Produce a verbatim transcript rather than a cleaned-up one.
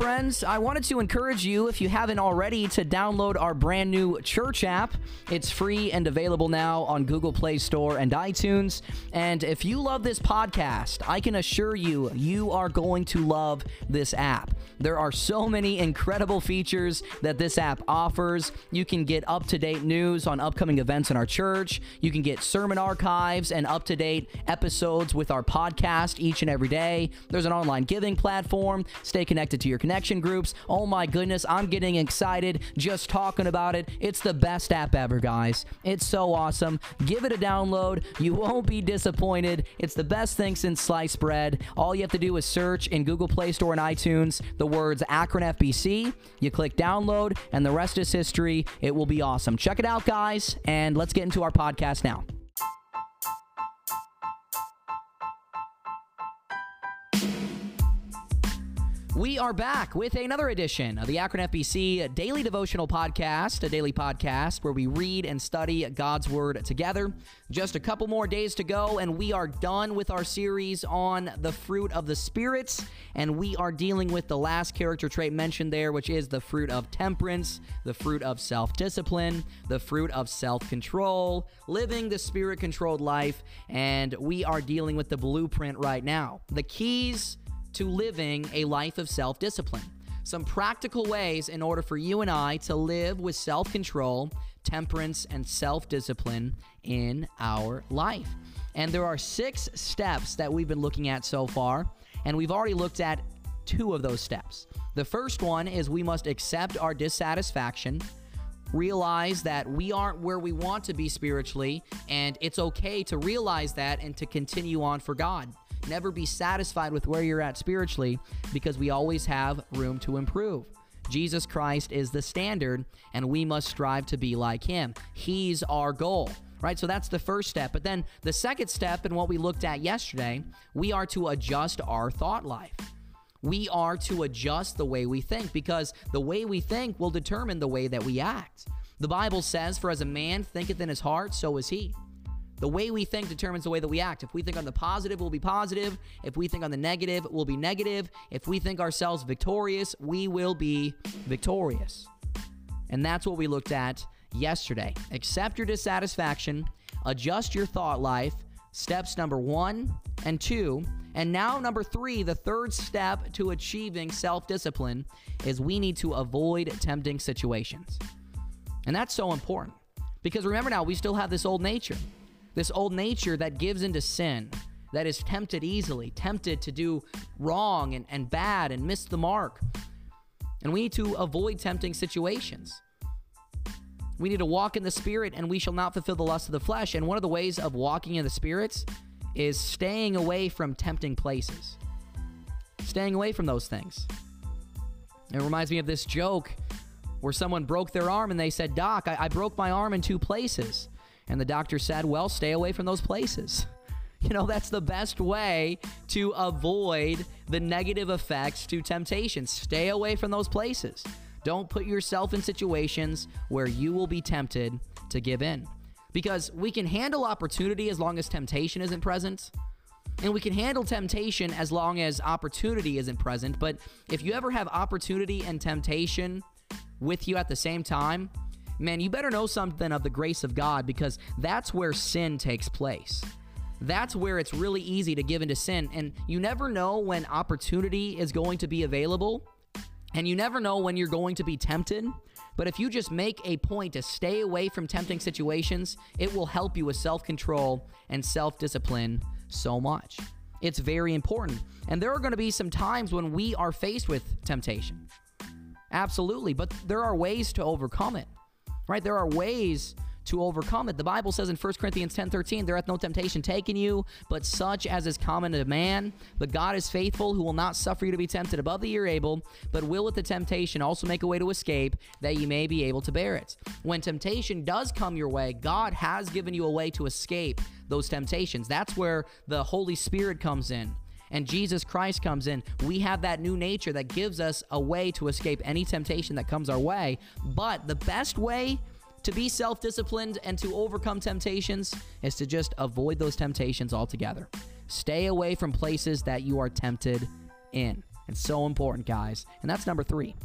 friends, I wanted to encourage you, if you haven't already, to download our brand new church app. It's free and available now on Google Play Store and iTunes. And if you love this podcast, I can assure you, you are going to love this app. There are so many incredible features that this app offers. You can get up-to-date news on upcoming events in our church. You can get sermon archives and up-to-date episodes with our podcast each and every day. There's an online giving platform. Stay connected to your connection groups. Oh my goodness, I'm getting excited just talking about it. It's the best app ever, guys. It's so awesome. Give it a download. You won't be disappointed. It's the best thing since sliced bread. All you have to do is search in Google Play Store and iTunes the words Akron F B C. You click download, and the rest is history. It will be awesome. Check it out, guys, and let's get into our podcast now. We are back with another edition of the Akron F B C Daily Devotional Podcast, a daily podcast where we read and study God's Word together. Just a couple more days to go, and we are done with our series on the fruit of the Spirit, and we are dealing with the last character trait mentioned there, which is the fruit of temperance, the fruit of self-discipline, the fruit of self-control, living the Spirit-controlled life, and we are dealing with the blueprint right now. The keys to living a life of self-discipline. Some practical ways in order for you and I to live with self-control, temperance, and self-discipline in our life. And there are six steps that we've been looking at so far, and we've already looked at two of those steps. The first one is we must accept our dissatisfaction, realize that we aren't where we want to be spiritually, and it's okay to realize that and to continue on for God. Never be satisfied with where you're at spiritually, because we always have room to improve. Jesus Christ is the standard, and we must strive to be like him. He's our goal, right? So that's the first step. But then the second step, and what we looked at yesterday, we are to adjust our thought life. We are to adjust the way we think, because the way we think will determine the way that we act. The Bible says, "For as a man thinketh in his heart, so is he." The way we think determines the way that we act. If we think on the positive, we'll be positive. If we think on the negative, we'll be negative. If we think ourselves victorious, we will be victorious. And that's what we looked at yesterday. Accept your dissatisfaction, adjust your thought life, steps number one and two. And now number three, the third step to achieving self-discipline is we need to avoid tempting situations. And that's so important, because remember now, we still have this old nature. This old nature that gives into sin, that is tempted easily, tempted to do wrong and, and bad and miss the mark. And we need to avoid tempting situations. We need to walk in the Spirit, and we shall not fulfill the lust of the flesh. And one of the ways of walking in the Spirit is staying away from tempting places, staying away from those things. It reminds me of this joke where someone broke their arm and they said, "Doc, I, I broke my arm in two places." And the doctor said, "Well, stay away from those places." You know, that's the best way to avoid the negative effects to temptation. Stay away from those places. Don't put yourself in situations where you will be tempted to give in. Because we can handle opportunity as long as temptation isn't present. And we can handle temptation as long as opportunity isn't present. But if you ever have opportunity and temptation with you at the same time, man, you better know something of the grace of God, because that's where sin takes place. That's where it's really easy to give into sin. And you never know when opportunity is going to be available, and you never know when you're going to be tempted. But if you just make a point to stay away from tempting situations, it will help you with self-control and self-discipline so much. It's very important. And there are going to be some times when we are faced with temptation. Absolutely. But there are ways to overcome it. Right? There are ways to overcome it. The Bible says in First Corinthians ten thirteen, "There hath no temptation taken you, but such as is common to man. But God is faithful, who will not suffer you to be tempted above that ye are able, but will with the temptation also make a way to escape, that ye may be able to bear it." When temptation does come your way, God has given you a way to escape those temptations. That's where the Holy Spirit comes in, and Jesus Christ comes in. We have that new nature that gives us a way to escape any temptation that comes our way. But the best way to be self-disciplined and to overcome temptations is to just avoid those temptations altogether. Stay away from places that you are tempted in. It's so important, guys. And that's number three.